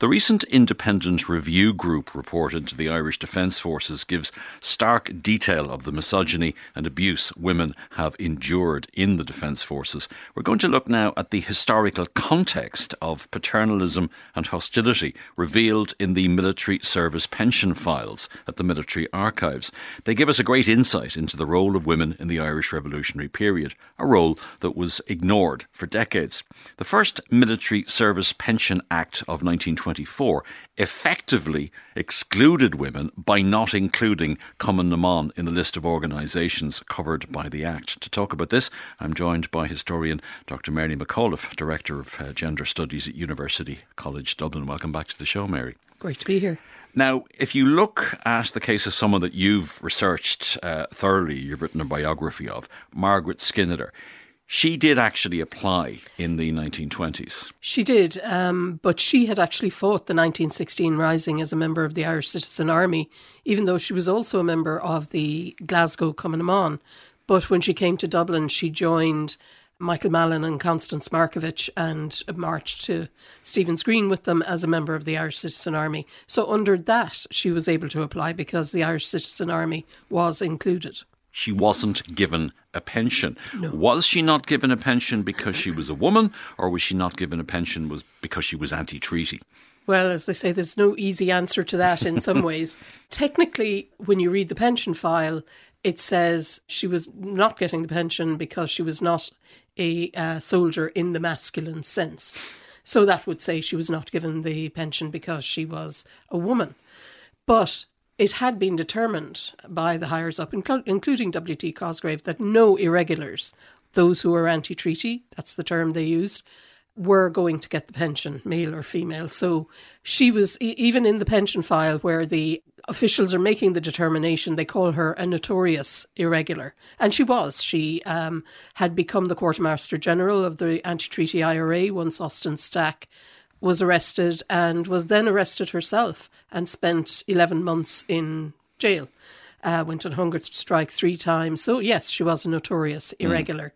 The recent Independent Review Group report into the Irish Defence Forces gives stark detail of the misogyny and abuse women have endured in the Defence Forces. We're going to look now at the historical context of paternalism and hostility revealed in the military service pension files at the military archives. They give us a great insight into the role of women in the Irish revolutionary period, a role that was ignored for decades. The first Military Service Pension Act of 1924 effectively excluded women by not including Cumann na mBan in the list of organisations covered by the Act. To talk about this, I'm joined by historian Dr. Mary McAuliffe, Director of Gender Studies at University College Dublin. Welcome back to the show, Mary. Great to be here. Now, if you look at the case of someone that you've researched thoroughly, you've written a biography of, Margaret Skinner, she did actually apply in the 1920s. She did, but she had actually fought the 1916 Rising as a member of the Irish Citizen Army, even though she was also a member of the Glasgow Cumann na mBan. But when she came to Dublin, she joined Michael Mallon and Constance Markievicz and marched to Stephen's Green with them as a member of the Irish Citizen Army. So under that, she was able to apply because the Irish Citizen Army was included. She wasn't given a pension. No. Was she not given a pension because she was a woman, or was she not given a pension because she was anti-treaty? Well, as they say, there's no easy answer to that in some ways. Technically, when you read the pension file, it says she was not getting the pension because she was not a soldier in the masculine sense. So that would say she was not given the pension because she was a woman. But it had been determined by the higher up, including W.T. Cosgrave, that no irregulars, those who were anti-treaty, that's the term they used, were going to get the pension, male or female. So she was, even in the pension file where the officials are making the determination, they call her a notorious irregular. And she was. She had become the Quartermaster General of the anti-treaty IRA once Austin Stack was arrested, and was then arrested herself and spent 11 months in jail. Went on hunger strike 3 times. So yes, she was a notorious irregular.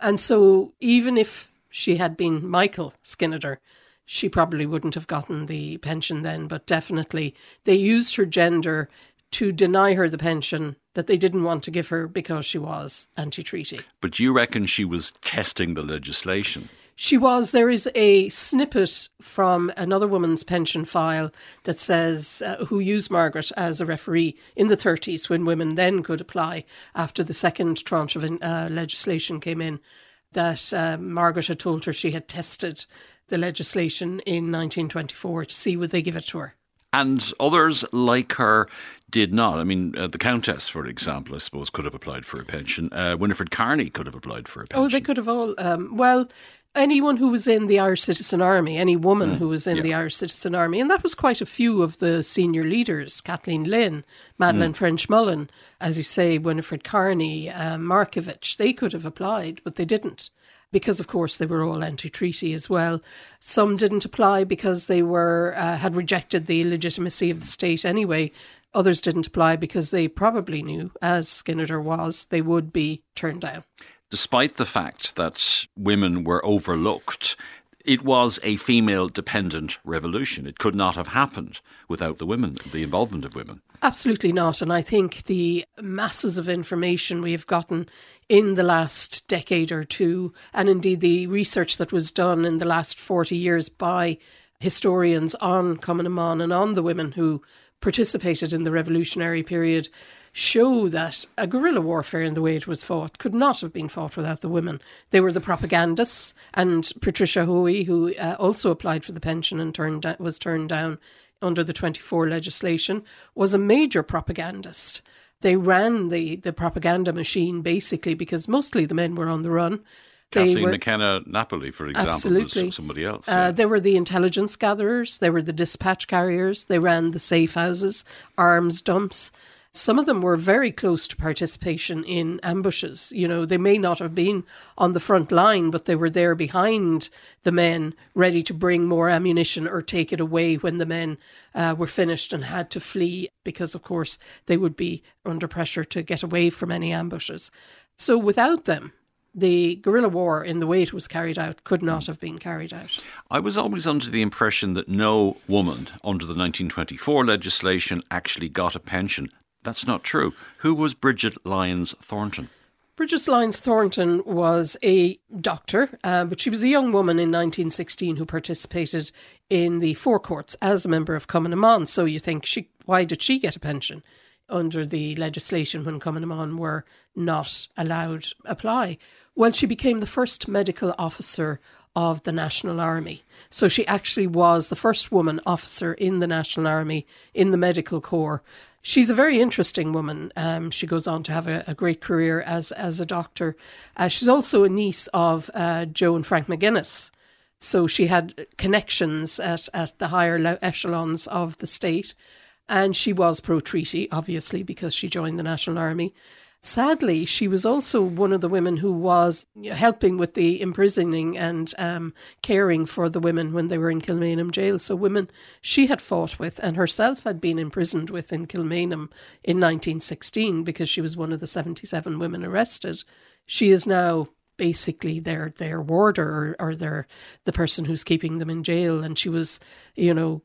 And so even if she had been Michael Skinner, she probably wouldn't have gotten the pension then, but definitely they used her gender to deny her the pension that they didn't want to give her because she was anti-treaty. But do you reckon she was testing the legislation? She was. There is a snippet from another woman's pension file that says who used Margaret as a referee in the 30s when women then could apply after the second tranche of legislation came in, that Margaret had told her she had tested the legislation in 1924 to see would they give it to her. And others like her did not. I mean, the Countess, for example, I suppose, could have applied for a pension. Winifred Carney could have applied for a pension. Oh, they could have all. Well, anyone who was in the Irish Citizen Army, any woman who was in the Irish Citizen Army, and that was quite a few of the senior leaders, Kathleen Lynn, Madeleine French Mullen, as you say, Winifred Carney, Markievicz, they could have applied, but they didn't. Because, of course, they were all anti-treaty as well. Some didn't apply because they were had rejected the legitimacy of the state anyway. Others didn't apply because they probably knew, as Skinner was, they would be turned down. Despite the fact that women were overlooked, it was a female-dependent revolution. It could not have happened without the women, the involvement of women. Absolutely not. And I think the masses of information we have gotten in the last decade or two, and indeed the research that was done in the last 40 years by historians on Cumann na mBan and on the women who participated in the revolutionary period, show that a guerrilla warfare in the way it was fought could not have been fought without the women. They were the propagandists, and Patricia Hoey, who also applied for the pension and was turned down under the 24 legislation, was a major propagandist. They ran the propaganda machine, basically, because mostly the men were on the run. Kathleen McKenna Napoli, for example, was somebody else. Yeah. They were the intelligence gatherers. They were the dispatch carriers. They ran the safe houses, arms dumps. Some of them were very close to participation in ambushes. You know, they may not have been on the front line, but they were there behind the men, ready to bring more ammunition or take it away when the men were finished and had to flee, because, of course, they would be under pressure to get away from any ambushes. So without them, the guerrilla war, in the way it was carried out, could not have been carried out. I was always under the impression that no woman under the 1924 legislation actually got a pension. That's not true. Who was Bridget Lyons Thornton? Bridget Lyons Thornton was a doctor, but she was a young woman in 1916 who participated in the Four Courts as a member of Cumann na mBan. So you think, why did she get a pension under the legislation when Cumann na mBan were not allowed apply? Well, she became the first medical officer of the National Army. So she actually was the first woman officer in the National Army, in the Medical Corps. She's a very interesting woman. She goes on to have a great career as a doctor. She's also a niece of Joe and Frank McGinnis. So she had connections at the higher echelons of the state. And she was pro-treaty, obviously, because she joined the National Army. Sadly, she was also one of the women who was helping with the imprisoning and caring for the women when they were in Kilmainham jail. So women she had fought with and herself had been imprisoned with in Kilmainham in 1916 because she was one of the 77 women arrested. She is now basically their warder or the person who's keeping them in jail. And she was,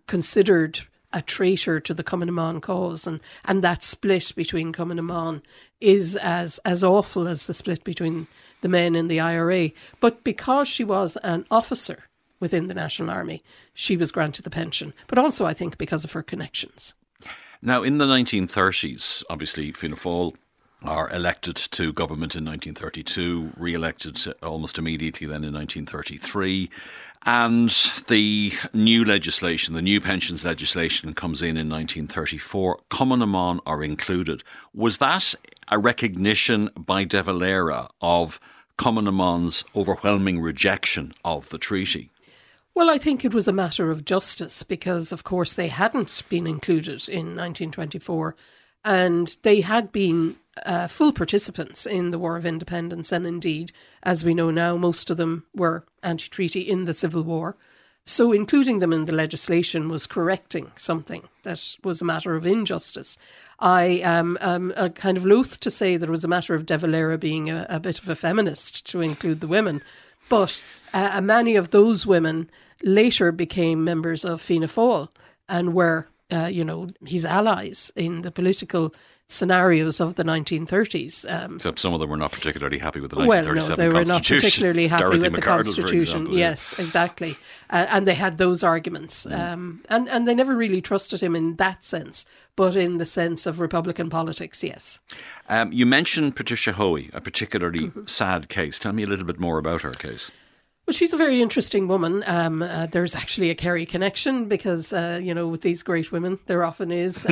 considered a traitor to the Cumann na mBan cause, and that split between Cumann na mBan is as awful as the split between the men in the IRA. But because she was an officer within the National Army, she was granted the pension, but also I think because of her connections. Now in the 1930s, obviously Fianna Fáil are elected to government in 1932, re-elected almost immediately then in 1933. And the new legislation, the new pensions legislation, comes in 1934. Cumann na mBan are included. Was that a recognition by de Valera of Cumann na mBan's overwhelming rejection of the treaty? Well, I think it was a matter of justice because, of course, they hadn't been included in 1924 and they had been full participants in the War of Independence, and indeed, as we know now, most of them were anti-treaty in the Civil War. So including them in the legislation was correcting something that was a matter of injustice. I am kind of loath to say that it was a matter of de Valera being a bit of a feminist to include the women, but many of those women later became members of Fianna Fáil and were his allies in the political scenarios of the 1930s. Except some of them were not particularly happy with the 1937 Constitution. Well, no, they were not particularly happy with the Constitution. Yes, exactly. And they had those arguments. And they never really trusted him in that sense, but in the sense of Republican politics, yes. You mentioned Patricia Hoey, a particularly sad case. Tell me a little bit more about her case. Well, she's a very interesting woman. There's actually a Kerry connection because, with these great women, there often is.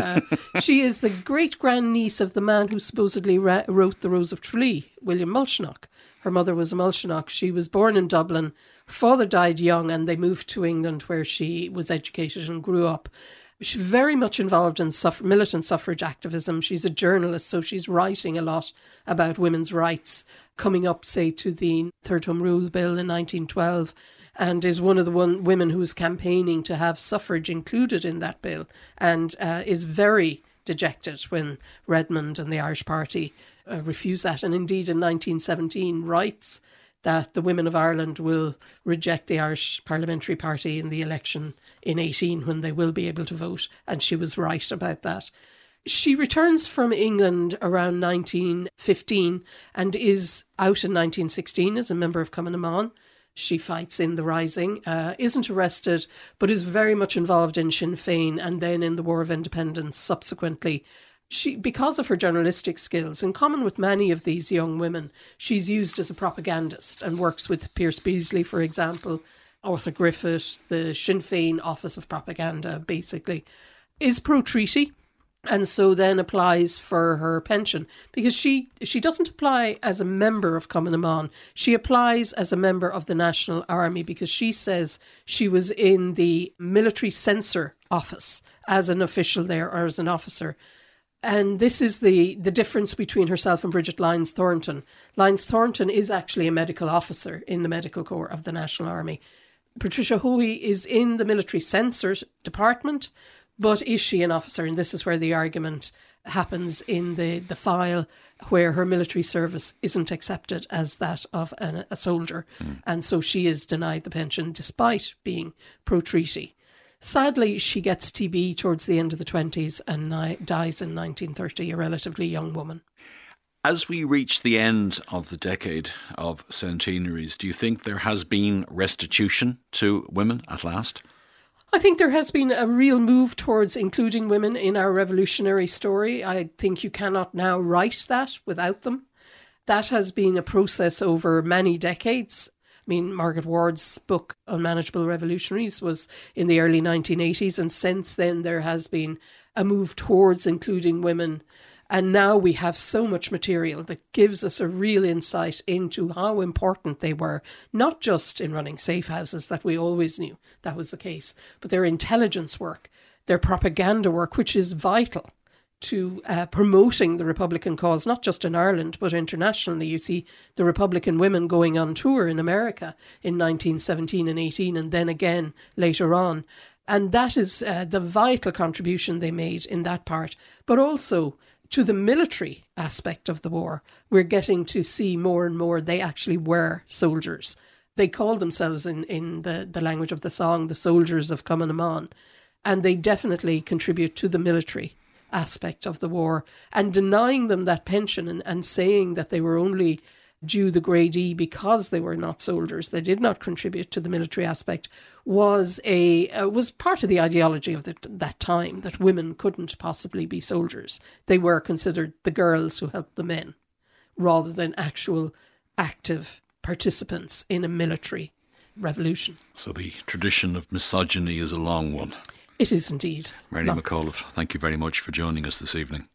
She is the great-grandniece of the man who supposedly wrote The Rose of Tralee, William Mulchinock. Her mother was a Mulchinock. She was born in Dublin. Her father died young and they moved to England where she was educated and grew up. She's very much involved in militant suffrage activism. She's a journalist, so she's writing a lot about women's rights, coming up, say, to the Third Home Rule Bill in 1912, and is one of the women who's campaigning to have suffrage included in that bill, and is very dejected when Redmond and the Irish Party refuse that, and indeed in 1917 writes that the women of Ireland will reject the Irish Parliamentary Party in the election in 18 when they will be able to vote. And she was right about that. She returns from England around 1915 and is out in 1916 as a member of Cumann na mBan. She fights in the Rising, isn't arrested, but is very much involved in Sinn Féin and then in the War of Independence subsequently. She, because of her journalistic skills, in common with many of these young women, she's used as a propagandist and works with Pierce Beasley, for example, Arthur Griffith, the Sinn Féin Office of Propaganda, basically, is pro-treaty and so then applies for her pension because she doesn't apply as a member of Cumann na mBan. She applies as a member of the National Army because she says she was in the military censor office as an official there or as an officer. And this is the difference between herself and Bridget Lyons Thornton. Lyons Thornton is actually a medical officer in the Medical Corps of the National Army. Patricia Hoey is in the military censors department, but is she an officer? And this is where the argument happens in the file where her military service isn't accepted as that of a soldier. Mm. And so she is denied the pension despite being pro-treaty. Sadly, she gets TB towards the end of the 20s and dies in 1930, a relatively young woman. As we reach the end of the decade of centenaries, do you think there has been restitution to women at last? I think there has been a real move towards including women in our revolutionary story. I think you cannot now write that without them. That has been a process over many decades. I mean, Margaret Ward's book, Unmanageable Revolutionaries, was in the early 1980s. And since then, there has been a move towards including women. And now we have so much material that gives us a real insight into how important they were, not just in running safe houses that we always knew that was the case, but their intelligence work, their propaganda work, which is vital to promoting the Republican cause, not just in Ireland, but internationally. You see the Republican women going on tour in America in 1917 and 18, and then again later on. And that is the vital contribution they made in that part. But also to the military aspect of the war, we're getting to see more and more they actually were soldiers. They called themselves, in the language of the song, the soldiers of Cumann na mBan. And they definitely contribute to the military aspect of the war, and denying them that pension and saying that they were only due the Grade E because they were not soldiers, they did not contribute to the military aspect, was part of the ideology of that time, that women couldn't possibly be soldiers. They were considered the girls who helped the men rather than actual active participants in a military revolution. So the tradition of misogyny is a long one. It is indeed. Mary McAuliffe, thank you very much for joining us this evening.